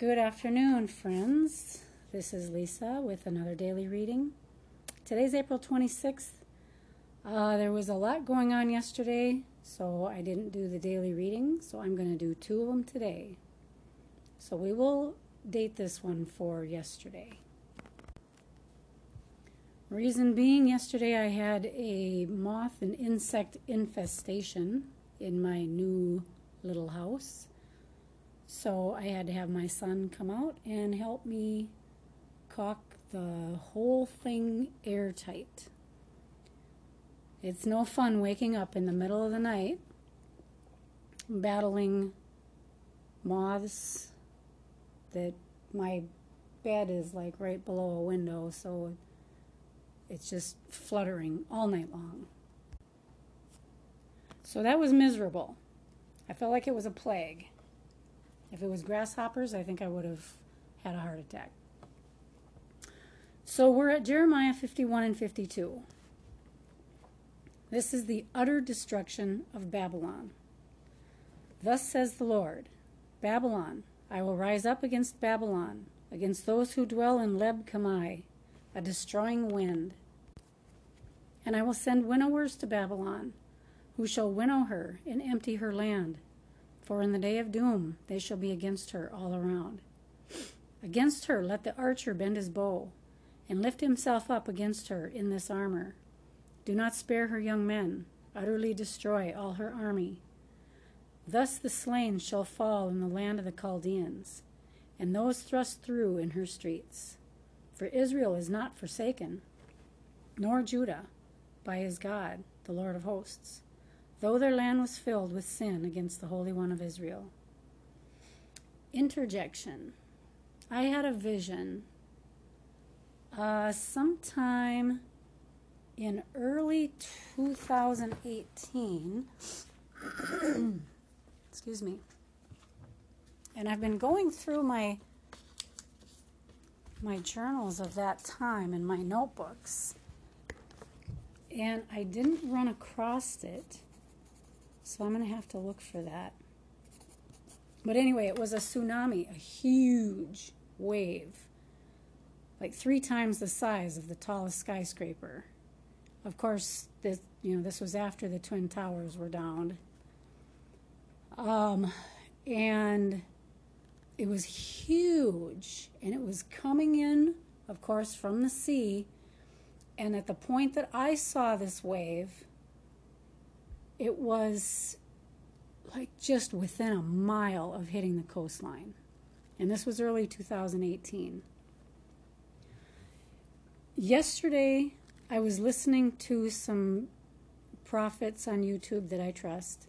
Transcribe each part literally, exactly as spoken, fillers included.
Good afternoon, friends. This is Lisa with another daily reading. Today's April twenty-sixth. Uh, there was a lot going on yesterday, so I didn't do the daily reading, so I'm going to do two of them today. So we will date this one for yesterday. Reason being, yesterday I had a moth and insect infestation in my new little house. So I had to have my son come out and help me caulk the whole thing airtight. It's no fun waking up in the middle of the night, battling moths that my bed is like right below a window, so it's just fluttering all night long. So that was miserable. I felt like it was a plague. If it was grasshoppers, I think I would have had a heart attack. So we're at Jeremiah fifty-one and fifty-two. This is the utter destruction of Babylon. Thus says the Lord, Babylon, I will rise up against Babylon, against those who dwell in Leb-kamai, a destroying wind. And I will send winnowers to Babylon, who shall winnow her and empty her land. For in the day of doom they shall be against her all around. Against her let the archer bend his bow, and lift himself up against her in this armor. Do not spare her young men, utterly destroy all her army. Thus the slain shall fall in the land of the Chaldeans, and those thrust through in her streets. For Israel is not forsaken, nor Judah, by his God, the Lord of hosts, though their land was filled with sin against the Holy One of Israel. Interjection. I had a vision uh, sometime in early two thousand eighteen. Excuse me. And I've been going through my, my journals of that time and my notebooks, and I didn't run across it. So I'm going to have to look for that. But anyway, it was a tsunami, a huge wave, like three times the size of the tallest skyscraper. Of course, this, you know, this was after the Twin Towers were downed. Um, and it was huge, and it was coming in, of course, from the sea. And at the point that I saw this wave, it was like just within a mile of hitting the coastline. And this was early two thousand eighteen. Yesterday, I was listening to some prophets on YouTube that I trust.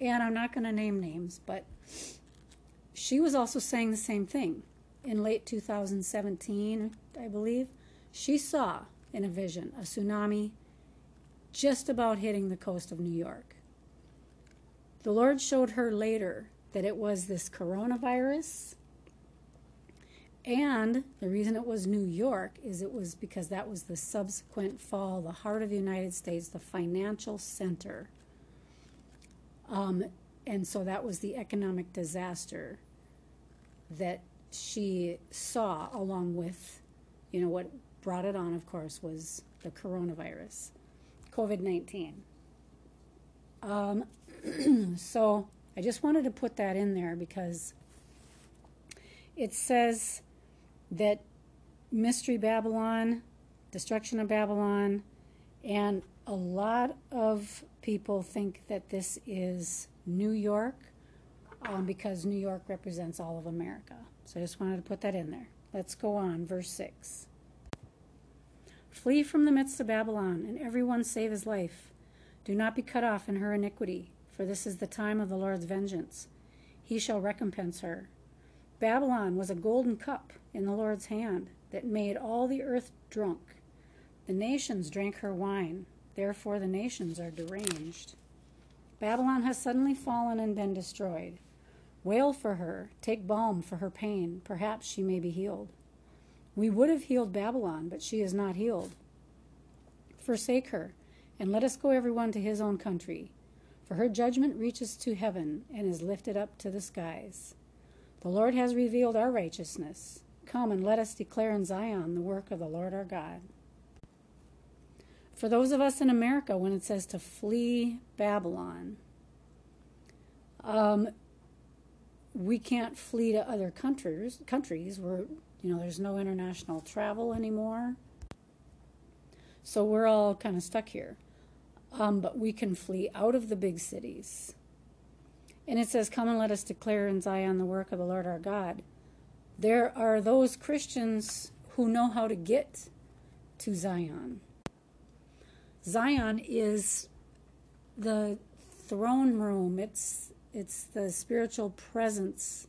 And I'm not going to name names, but she was also saying the same thing. In late two thousand seventeen, I believe, she saw in a vision a tsunami just about hitting the coast of New York. The Lord showed her later that it was this coronavirus, and the reason it was New York is it was because that was the subsequent fall, the heart of the United States, the financial center. Um, and so that was the economic disaster that she saw, along with, you know, what brought it on, of course, was the coronavirus. COVID nineteen. Um, so I just wanted to put that in there because it says that Mystery Babylon, destruction of Babylon, and a lot of people think that this is New York um, because New York represents all of America. So I just wanted to put that in there. Let's go on, verse six. Flee from the midst of Babylon, and everyone save his life. Do not be cut off in her iniquity, for this is the time of the Lord's vengeance. He shall recompense her. Babylon was a golden cup in the Lord's hand that made all the earth drunk. The nations drank her wine, therefore the nations are deranged. Babylon has suddenly fallen and been destroyed. Wail for her, take balm for her pain, perhaps she may be healed. We would have healed Babylon, but she is not healed. Forsake her, and let us go everyone to his own country, for her judgment reaches to heaven and is lifted up to the skies. The Lord has revealed our righteousness. Come and let us declare in Zion the work of the Lord our God. For those of us in America, when it says to flee Babylon, um, we can't flee to other countries. Countries where, you know, there's no international travel anymore. So we're all kind of stuck here. Um, but we can flee out of the big cities. And it says, come and let us declare in Zion the work of the Lord our God. There are those Christians who know how to get to Zion. Zion is the throne room. It's, it's the spiritual presence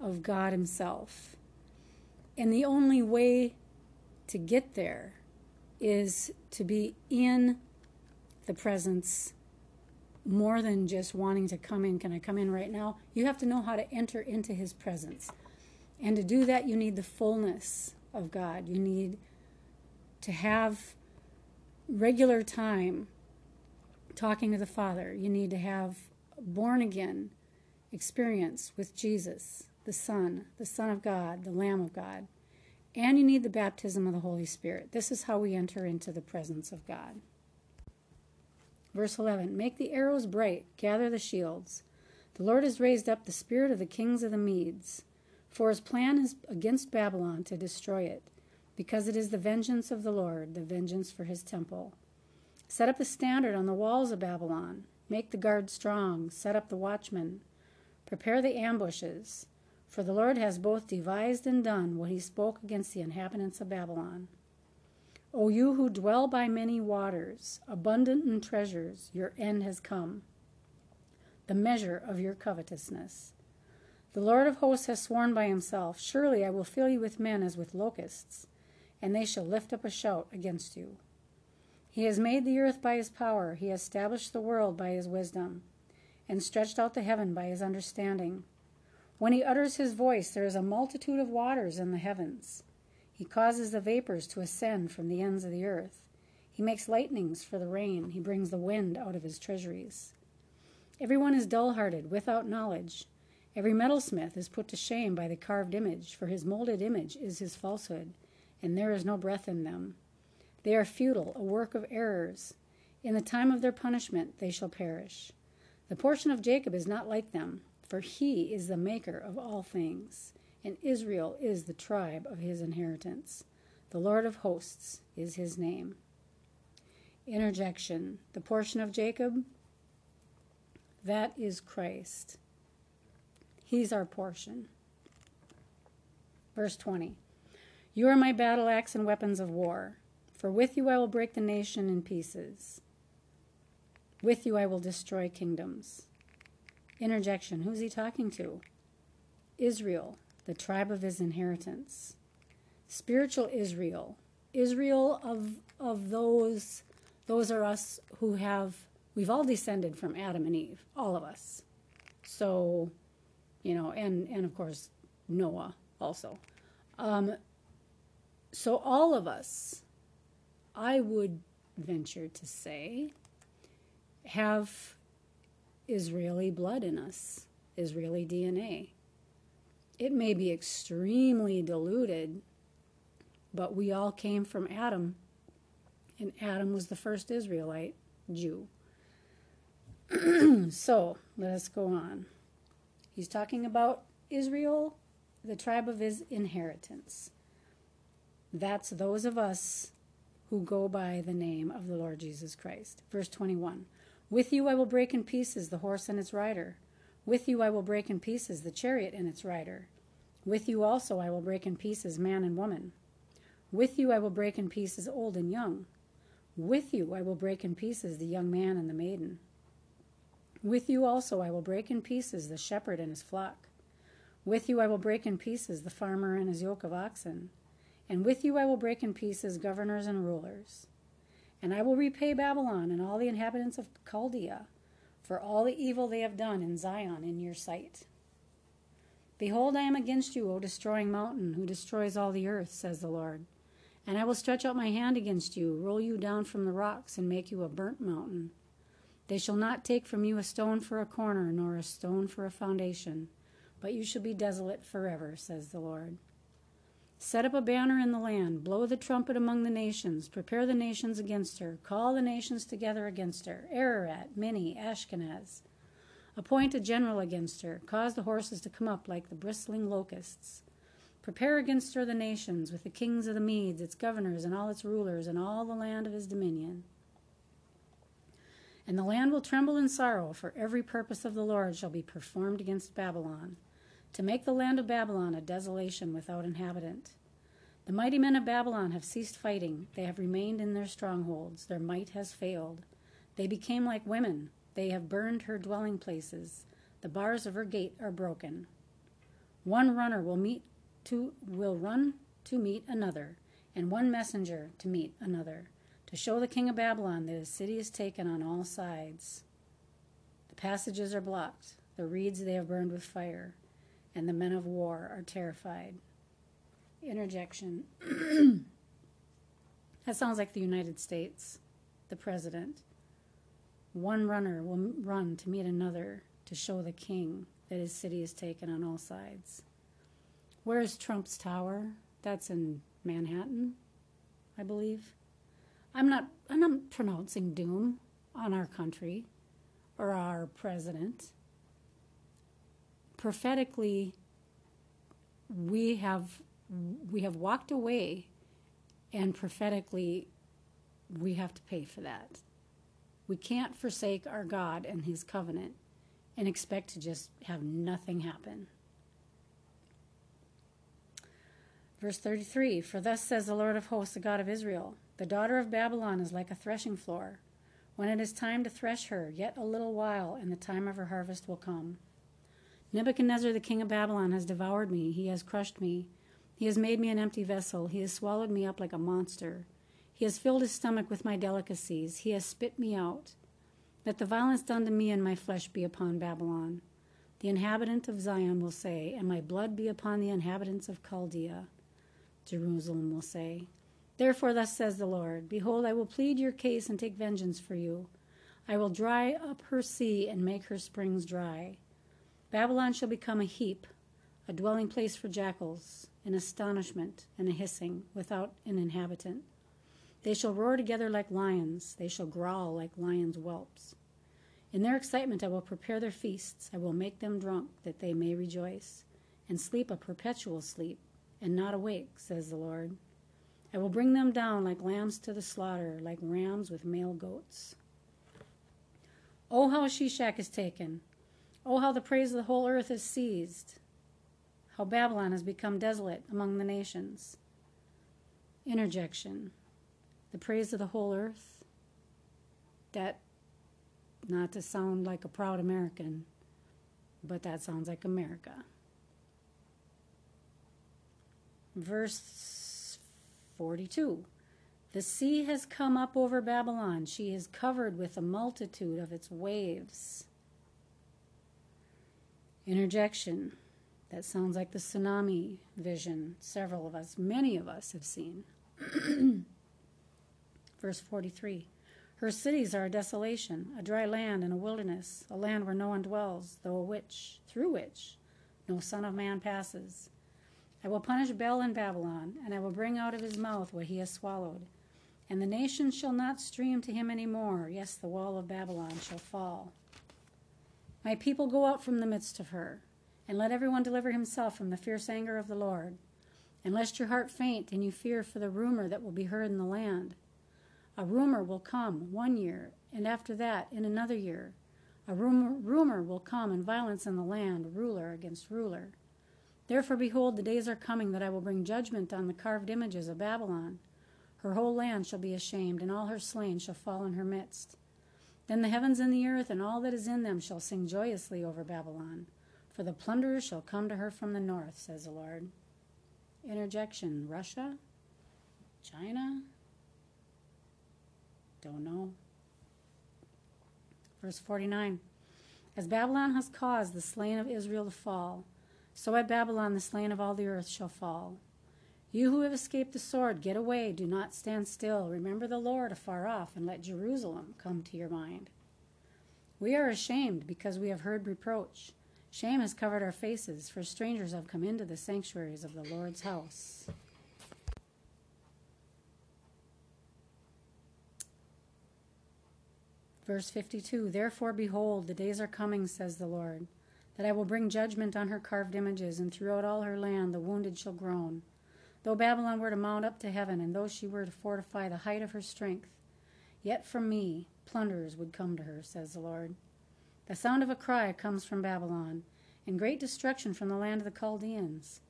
of God himself. And the only way to get there is to be in the presence more than just wanting to come in. Can I come in right now? You have to know how to enter into his presence. And to do that, you need the fullness of God. You need to have regular time talking to the Father. You need to have born-again experience with Jesus, the Son, the Son of God, the Lamb of God. And you need the baptism of the Holy Spirit. This is how we enter into the presence of God. Verse eleven, make the arrows bright, gather the shields. The Lord has raised up the spirit of the kings of the Medes, for his plan is against Babylon to destroy it, because it is the vengeance of the Lord, the vengeance for his temple. Set up a standard on the walls of Babylon, make the guard strong, set up the watchmen, prepare the ambushes, for the Lord has both devised and done what he spoke against the inhabitants of Babylon. O you who dwell by many waters, abundant in treasures, your end has come, the measure of your covetousness. The Lord of hosts has sworn by himself, surely I will fill you with men as with locusts, and they shall lift up a shout against you. He has made the earth by his power, he has established the world by his wisdom, and stretched out the heaven by his understanding. When he utters his voice, there is a multitude of waters in the heavens. He causes the vapors to ascend from the ends of the earth. He makes lightnings for the rain. He brings the wind out of his treasuries. Everyone is dull-hearted, without knowledge. Every metalsmith is put to shame by the carved image, for his molded image is his falsehood, and there is no breath in them. They are futile, a work of errors. In the time of their punishment they shall perish. The portion of Jacob is not like them, for he is the maker of all things. And Israel is the tribe of his inheritance. The Lord of hosts is his name. Interjection. The portion of Jacob, that is Christ. He's our portion. Verse twenty. You are my battle axe and weapons of war, for with you I will break the nation in pieces. With you I will destroy kingdoms. Interjection. Who's he talking to? Israel, the tribe of his inheritance. Spiritual Israel. Israel of of those, those are us who have, we've all descended from Adam and Eve, all of us. So, you know, and, and of course, Noah also. Um, so all of us, I would venture to say, have Israeli blood in us, Israeli D N A. It may be extremely diluted, but we all came from Adam, and Adam was the first Israelite Jew. So, let us go on. He's talking about Israel, the tribe of his inheritance. That's those of us who go by the name of the Lord Jesus Christ. Verse twenty-one, with you I will break in pieces the horse and its rider. With you I will break in pieces the chariot and its rider. With you also I will break in pieces man and woman. With you I will break in pieces old and young. With you I will break in pieces the young man and the maiden. With you also I will break in pieces the shepherd and his flock. With you I will break in pieces the farmer and his yoke of oxen. And with you I will break in pieces governors and rulers. And I will repay Babylon and all the inhabitants of Chaldea, for all the evil they have done in Zion in your sight. Behold, I am against you, O destroying mountain, who destroys all the earth, says the Lord. And I will stretch out my hand against you, roll you down from the rocks, and make you a burnt mountain. They shall not take from you a stone for a corner, nor a stone for a foundation, but you shall be desolate forever, says the Lord. Set up a banner in the land, blow the trumpet among the nations, prepare the nations against her, call the nations together against her, Ararat, Mini, Ashkenaz. Appoint a general against her, cause the horses to come up like the bristling locusts. Prepare against her the nations, with the kings of the Medes, its governors, and all its rulers, and all the land of his dominion. And the land will tremble in sorrow, for every purpose of the Lord shall be performed against Babylon, to make the land of Babylon a desolation without inhabitant. The mighty men of Babylon have ceased fighting. They have remained in their strongholds. Their might has failed. They became like women. They have burned her dwelling places. The bars of her gate are broken. One runner will meet to, will run to meet another, and one messenger to meet another, to show the king of Babylon that his city is taken on all sides. The passages are blocked. The reeds they have burned with fire, and the men of war are terrified. Interjection. That sounds like the United States, the president. One runner will run to meet another to show the king that his city is taken on all sides. Where is Trump's Tower? That's in Manhattan, I believe. I'm not, I'm not pronouncing doom on our country or our president. Prophetically, we have we have walked away, and prophetically, we have to pay for that. We can't forsake our God and his covenant and expect to just have nothing happen. Verse thirty-three, for thus says the Lord of hosts, the God of Israel, the daughter of Babylon is like a threshing floor. When it is time to thresh her, yet a little while, and the time of her harvest will come. Nebuchadnezzar, the king of Babylon, has devoured me. He has crushed me. He has made me an empty vessel. He has swallowed me up like a monster. He has filled his stomach with my delicacies. He has spit me out. Let the violence done to me and my flesh be upon Babylon. The inhabitant of Zion will say, and my blood be upon the inhabitants of Chaldea. Jerusalem will say, therefore thus says the Lord, behold, I will plead your case and take vengeance for you. I will dry up her sea and make her springs dry. Babylon shall become a heap, a dwelling place for jackals, an astonishment and a hissing without an inhabitant. They shall roar together like lions. They shall growl like lions' whelps. In their excitement I will prepare their feasts. I will make them drunk that they may rejoice and sleep a perpetual sleep and not awake, says the Lord. I will bring them down like lambs to the slaughter, like rams with male goats. Oh, how Shishak is taken! Oh, how the praise of the whole earth is seized! How Babylon has become desolate among the nations! Interjection. The praise of the whole earth, that, not to sound like a proud American, but that sounds like America. Verse forty-two. The sea has come up over Babylon. She is covered with a multitude of its waves. Interjection. That sounds like the tsunami vision several of us, many of us, have seen. Verse forty-three, her cities are a desolation, a dry land and a wilderness, a land where no one dwells, though a which, through which no son of man passes. I will punish Bel in Babylon, and I will bring out of his mouth what he has swallowed. And the nations shall not stream to him any more. Yes, the wall of Babylon shall fall. My people go out from the midst of her, and let everyone deliver himself from the fierce anger of the Lord. And lest your heart faint, and you fear for the rumor that will be heard in the land. A rumor will come one year, and after that in another year. A rumor, rumor will come, and violence in the land, ruler against ruler. Therefore, behold, the days are coming that I will bring judgment on the carved images of Babylon. Her whole land shall be ashamed, and all her slain shall fall in her midst. Then the heavens and the earth and all that is in them shall sing joyously over Babylon, for the plunderer shall come to her from the north, says the Lord. Interjection. Russia? China? Don't know. Verse forty-nine. As Babylon has caused the slain of Israel to fall, so at Babylon the slain of all the earth shall fall. You who have escaped the sword, get away, do not stand still. Remember the Lord afar off, and let Jerusalem come to your mind. We are ashamed because we have heard reproach, Shame has covered our faces, for strangers have come into the sanctuaries of the Lord's house. Verse fifty-two, therefore, behold, the days are coming, says the Lord, that I will bring judgment on her carved images, and throughout all her land the wounded shall groan. Though Babylon were to mount up to heaven, and though she were to fortify the height of her strength, yet from me plunderers would come to her, says the Lord. The sound of a cry comes from Babylon, and great destruction from the land of the Chaldeans,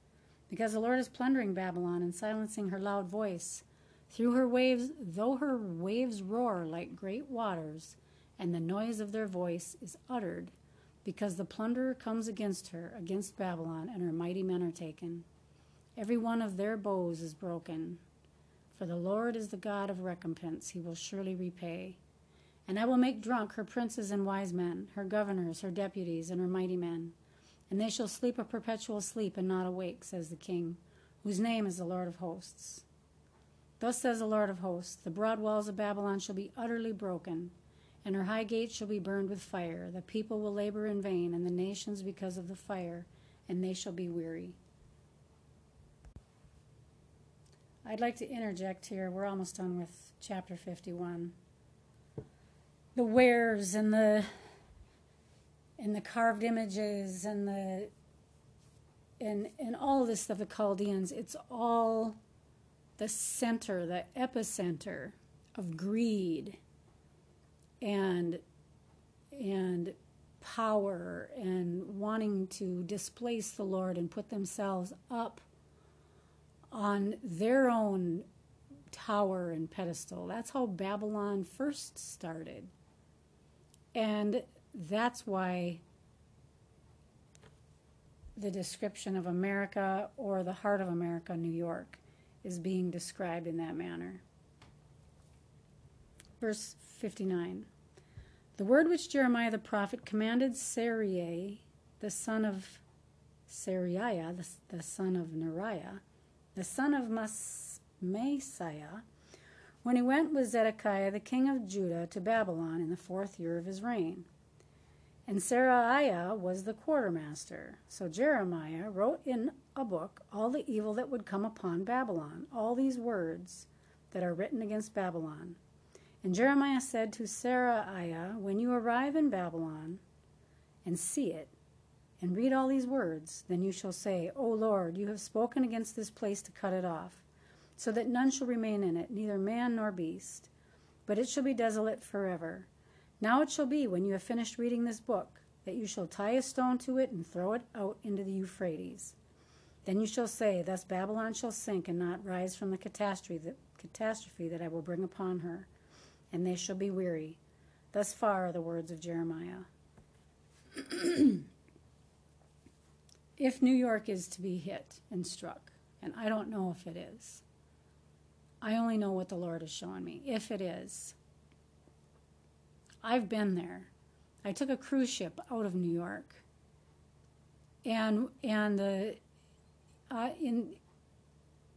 because the Lord is plundering Babylon and silencing her loud voice. Through her waves, though her waves roar like great waters, and the noise of their voice is uttered, because the plunderer comes against her, against Babylon, and her mighty men are taken. Every one of their bows is broken. For the Lord is the God of recompense. He will surely repay. And I will make drunk her princes and wise men, her governors, her deputies, and her mighty men. And they shall sleep a perpetual sleep and not awake, says the King, whose name is the Lord of hosts. Thus says the Lord of hosts, the broad walls of Babylon shall be utterly broken, and her high gates shall be burned with fire. The people will labor in vain, and the nations because of the fire, and they shall be weary. I'd like to interject here. We're almost done with chapter fifty-one. The wares and the and the carved images and the and and all of this stuff, the Chaldeans, it's all the center, the epicenter of greed and and power and wanting to displace the Lord and put themselves up on their own tower and pedestal. That's how Babylon first started. And that's why the description of America, or the heart of America, New York, is being described in that manner. Verse fifty-nine. The word which Jeremiah the prophet commanded Seraiah, the son of Seraiah, the, the son of Neriah, the son of Mahseiah, when he went with Zedekiah the king of Judah to Babylon in the fourth year of his reign. And Seraiah was the quartermaster. So Jeremiah wrote in a book all the evil that would come upon Babylon, all these words that are written against Babylon. And Jeremiah said to Seraiah, when you arrive in Babylon and see it, and read all these words, then you shall say, O Lord, you have spoken against this place to cut it off, so that none shall remain in it, neither man nor beast, but it shall be desolate forever. Now it shall be, when you have finished reading this book, that you shall tie a stone to it and throw it out into the Euphrates. Then you shall say, thus Babylon shall sink and not rise from the catastrophe that, catastrophe that I will bring upon her, and they shall be weary. Thus far are the words of Jeremiah. If New York is to be hit and struck, and I don't know if it is, I only know what the Lord is showing me, if it is. I've been there. I took a cruise ship out of New York, and and the uh, in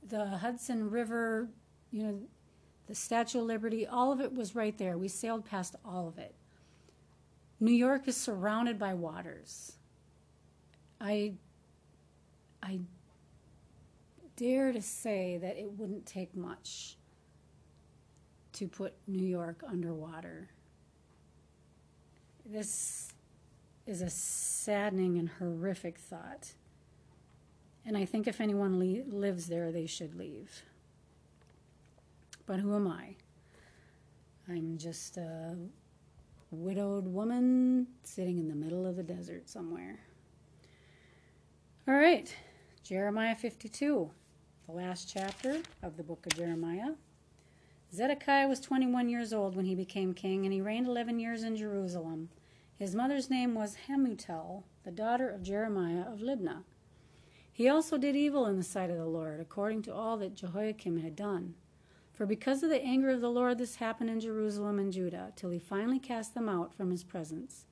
the Hudson River, you know, the Statue of Liberty, all of it was right there. We sailed past all of it. New York is surrounded by waters. I. I dare to say that it wouldn't take much to put New York underwater. This is a saddening and horrific thought. And I think if anyone le- lives there, they should leave. But who am I? I'm just a widowed woman sitting in the middle of the desert somewhere. All right. Jeremiah fifty-two, the last chapter of the book of Jeremiah. Zedekiah was twenty-one years old when he became king, and he reigned eleven years in Jerusalem. His mother's name was Hamutal, the daughter of Jeremiah of Libnah. He also did evil in the sight of the Lord, according to all that Jehoiakim had done. For because of the anger of the Lord, this happened in Jerusalem and Judah, till he finally cast them out from his presence.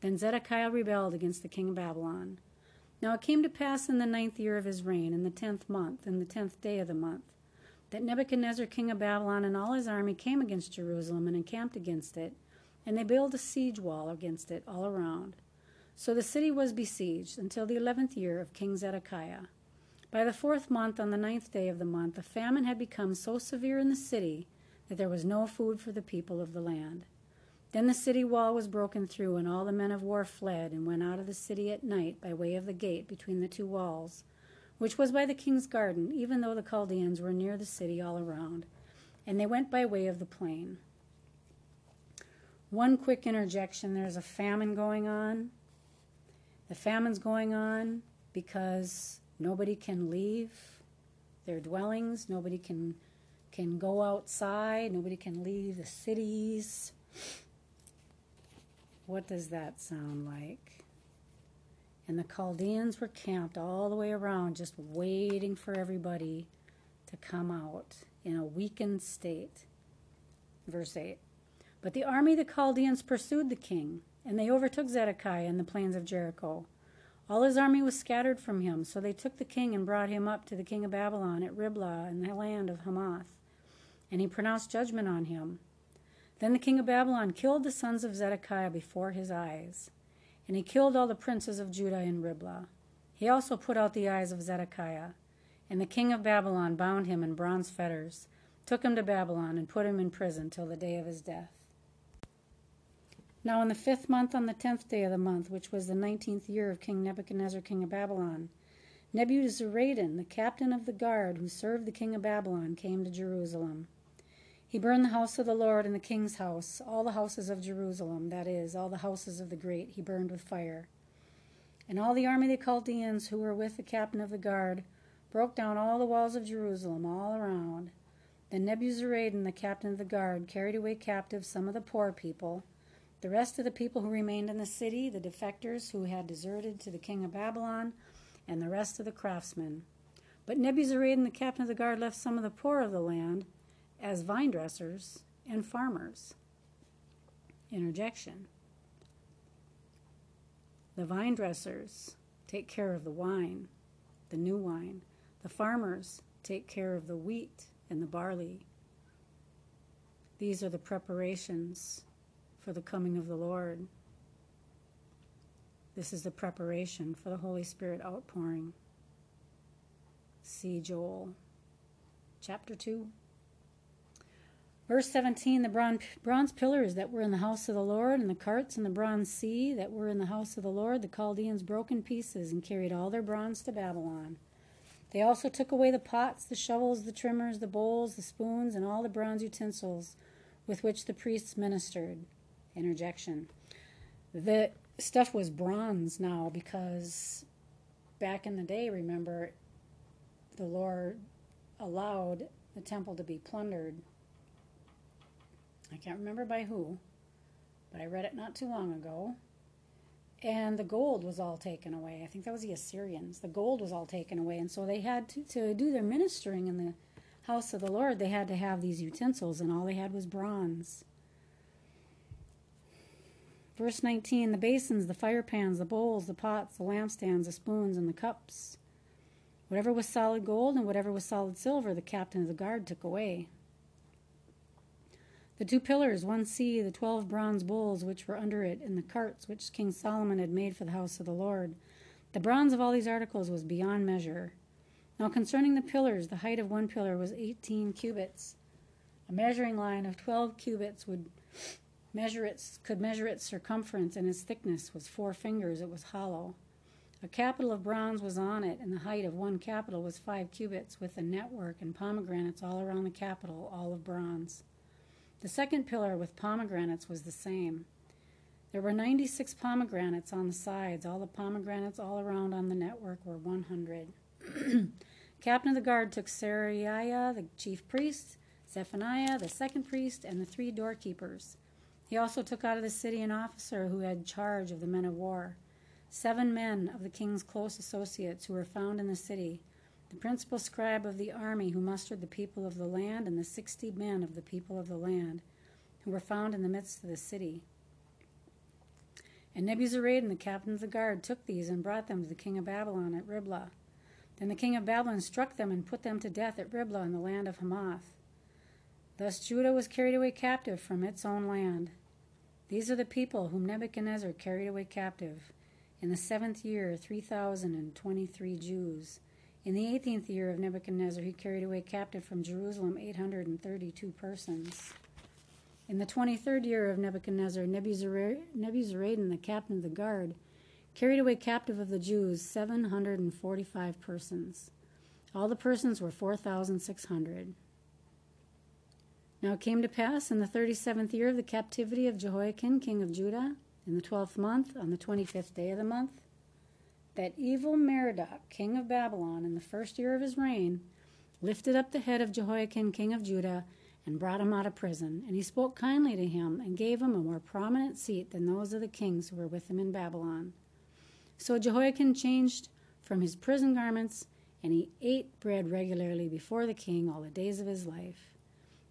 Then Zedekiah rebelled against the king of Babylon. Now it came to pass in the ninth year of his reign, in the tenth month, in the tenth day of the month, that Nebuchadnezzar king of Babylon and all his army came against Jerusalem and encamped against it, and they built a siege wall against it all around. So the city was besieged until the eleventh year of King Zedekiah. By the fourth month, on the ninth day of the month, the famine had become so severe in the city that there was no food for the people of the land. Then the city wall was broken through, and all the men of war fled and went out of the city at night by way of the gate between the two walls, which was by the king's garden, even though the Chaldeans were near the city all around, and they went by way of the plain. One quick interjection, there's a famine going on. The famine's going on because nobody can leave their dwellings, nobody can can go outside, nobody can leave the cities. What does that sound like? And the Chaldeans were camped all the way around, just waiting for everybody to come out in a weakened state. Verse eight. But the army of the Chaldeans pursued the king, and they overtook Zedekiah in the plains of Jericho. All his army was scattered from him, so they took the king and brought him up to the king of Babylon at Riblah in the land of Hamath, and he pronounced judgment on him. Then the king of Babylon killed the sons of Zedekiah before his eyes, and he killed all the princes of Judah in Riblah. He also put out the eyes of Zedekiah. And the king of Babylon bound him in bronze fetters, took him to Babylon, and put him in prison till the day of his death. Now in the fifth month, on the tenth day of the month, which was the nineteenth year of King Nebuchadnezzar, king of Babylon, Nebuzaradan, the captain of the guard who served the king of Babylon, came to Jerusalem. He burned the house of the Lord and the king's house, all the houses of Jerusalem, that is, all the houses of the great, he burned with fire. And all the army of the Chaldeans who were with the captain of the guard broke down all the walls of Jerusalem all around. Then Nebuzaradan, the captain of the guard, carried away captive some of the poor people, the rest of the people who remained in the city, the defectors who had deserted to the king of Babylon, and the rest of the craftsmen. But Nebuzaradan, the captain of the guard, left some of the poor of the land as vine dressers and farmers. Interjection. The vine dressers take care of the wine, the new wine. The farmers take care of the wheat and the barley. These are the preparations for the coming of the Lord. This is the preparation for the Holy Spirit outpouring. See Joel chapter two. Verse seventeen, the bronze, bronze pillars that were in the house of the Lord, and the carts and the bronze sea that were in the house of the Lord, the Chaldeans broke in pieces and carried all their bronze to Babylon. They also took away the pots, the shovels, the trimmers, the bowls, the spoons, and all the bronze utensils with which the priests ministered. Interjection. The stuff was bronze now because back in the day, remember, the Lord allowed the temple to be plundered. I can't remember by who, but I read it not too long ago. And the gold was all taken away. I think that was the Assyrians. The gold was all taken away. And so they had to, to do their ministering in the house of the Lord. They had to have these utensils, and all they had was bronze. Verse nineteen, the basins, the fire pans, the bowls, the pots, the lampstands, the spoons, and the cups. Whatever was solid gold and whatever was solid silver, the captain of the guard took away. The two pillars, one sea, the twelve bronze bowls which were under it, and the carts which King Solomon had made for the house of the Lord. The bronze of all these articles was beyond measure. Now concerning the pillars, the height of one pillar was eighteen cubits. A measuring line of twelve cubits would measure its, could measure its circumference, and its thickness was four fingers. It was hollow. A capital of bronze was on it, and the height of one capital was five cubits, with a network and pomegranates all around the capital, all of bronze. The second pillar with pomegranates was the same. There were ninety-six pomegranates on the sides. All the pomegranates all around on the network were one hundred. Captain of the guard took Seraiah, the chief priest, Zephaniah, the second priest, and the three doorkeepers. He also took out of the city an officer who had charge of the men of war, seven men of the king's close associates who were found in the city, the principal scribe of the army who mustered the people of the land, and the sixty men of the people of the land who were found in the midst of the city. And Nebuzaradan, the captain of the guard, took these and brought them to the king of Babylon at Riblah. Then the king of Babylon struck them and put them to death at Riblah in the land of Hamath. Thus Judah was carried away captive from its own land. These are the people whom Nebuchadnezzar carried away captive. In the seventh year, three thousand and twenty-three Jews. In the eighteenth year of Nebuchadnezzar, he carried away captive from Jerusalem eight hundred and thirty-two persons. In the twenty-third year of Nebuchadnezzar, Nebuzaradan, the captain of the guard, carried away captive of the Jews seven hundred and forty-five persons. All the persons were four thousand six hundred. Now it came to pass in the thirty-seventh year of the captivity of Jehoiakim, king of Judah, in the twelfth month, on the twenty-fifth day of the month, that evil Merodach, king of Babylon, in the first year of his reign, lifted up the head of Jehoiakim, king of Judah, and brought him out of prison. And he spoke kindly to him, and gave him a more prominent seat than those of the kings who were with him in Babylon. So Jehoiakim changed from his prison garments, and he ate bread regularly before the king all the days of his life.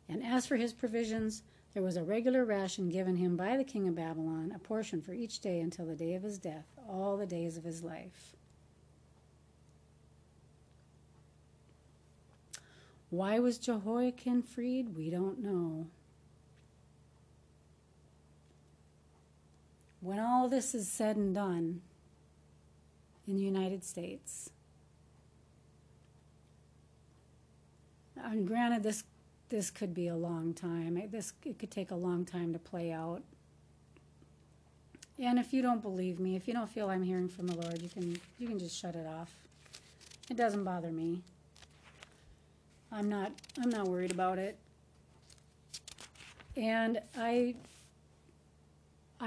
And as for his provisions, there was a regular ration given him by the king of Babylon, a portion for each day until the day of his death, all the days of his life. Why was Jehoiakim freed? We don't know. When all this is said and done in the United States, and granted this This could be a long time. It, this, it could take a long time to play out. And if you don't believe me, if you don't feel I'm hearing from the Lord, you can you can just shut it off. It doesn't bother me. I'm not I'm not worried about it. And I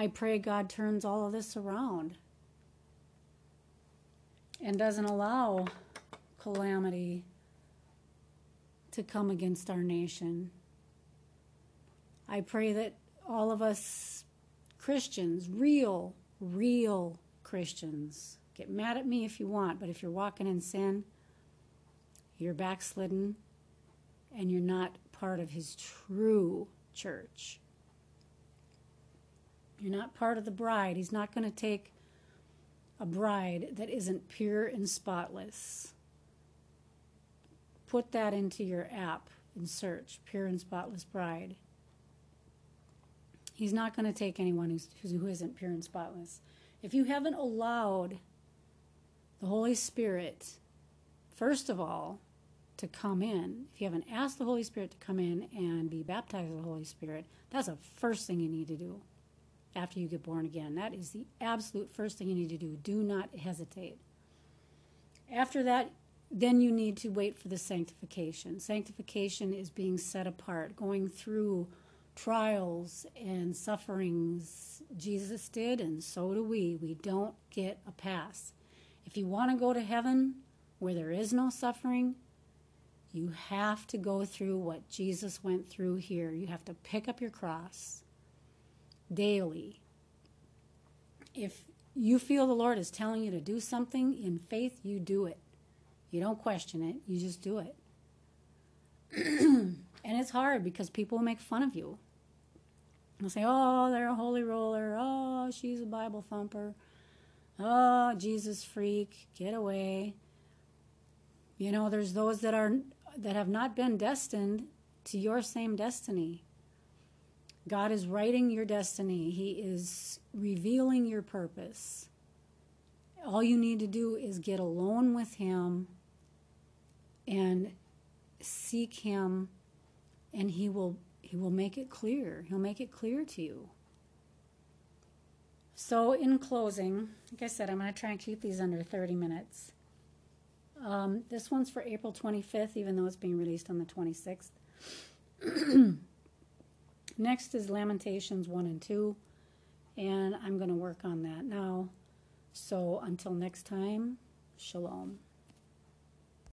I pray God turns all of this around and doesn't allow calamity to come against our nation. I pray that all of us Christians, real, real Christians, get mad at me if you want, but if you're walking in sin, you're backslidden, and you're not part of his true church. You're not part of the bride. He's not going to take a bride that isn't pure and spotless. Put that into your app and search, Pure and Spotless Bride. He's not going to take anyone who's, who isn't pure and spotless. If you haven't allowed the Holy Spirit, first of all, to come in, if you haven't asked the Holy Spirit to come in and be baptized with the Holy Spirit, that's the first thing you need to do after you get born again. That is the absolute first thing you need to do. Do not hesitate. After that, then you need to wait for the sanctification. Sanctification is being set apart, going through trials and sufferings. Jesus did, and so do we. We don't get a pass. If you want to go to heaven where there is no suffering, you have to go through what Jesus went through here. You have to pick up your cross daily. If you feel the Lord is telling you to do something, in faith, you do it. You don't question it. You just do it. And it's hard because people make fun of you. They'll say, oh, they're a holy roller. Oh, she's a Bible thumper. Oh, Jesus freak. Get away. You know, there's those that are that have not been destined to your same destiny. God is writing your destiny. He is revealing your purpose. All you need to do is get alone with him and seek him, and he will he will make it clear. He'll make it clear to you. So in closing, like I said, I'm going to try and keep these under thirty minutes. Um, this one's for April twenty-fifth, even though it's being released on the twenty-sixth. Next is Lamentations one and two, and I'm going to work on that now. So until next time, shalom.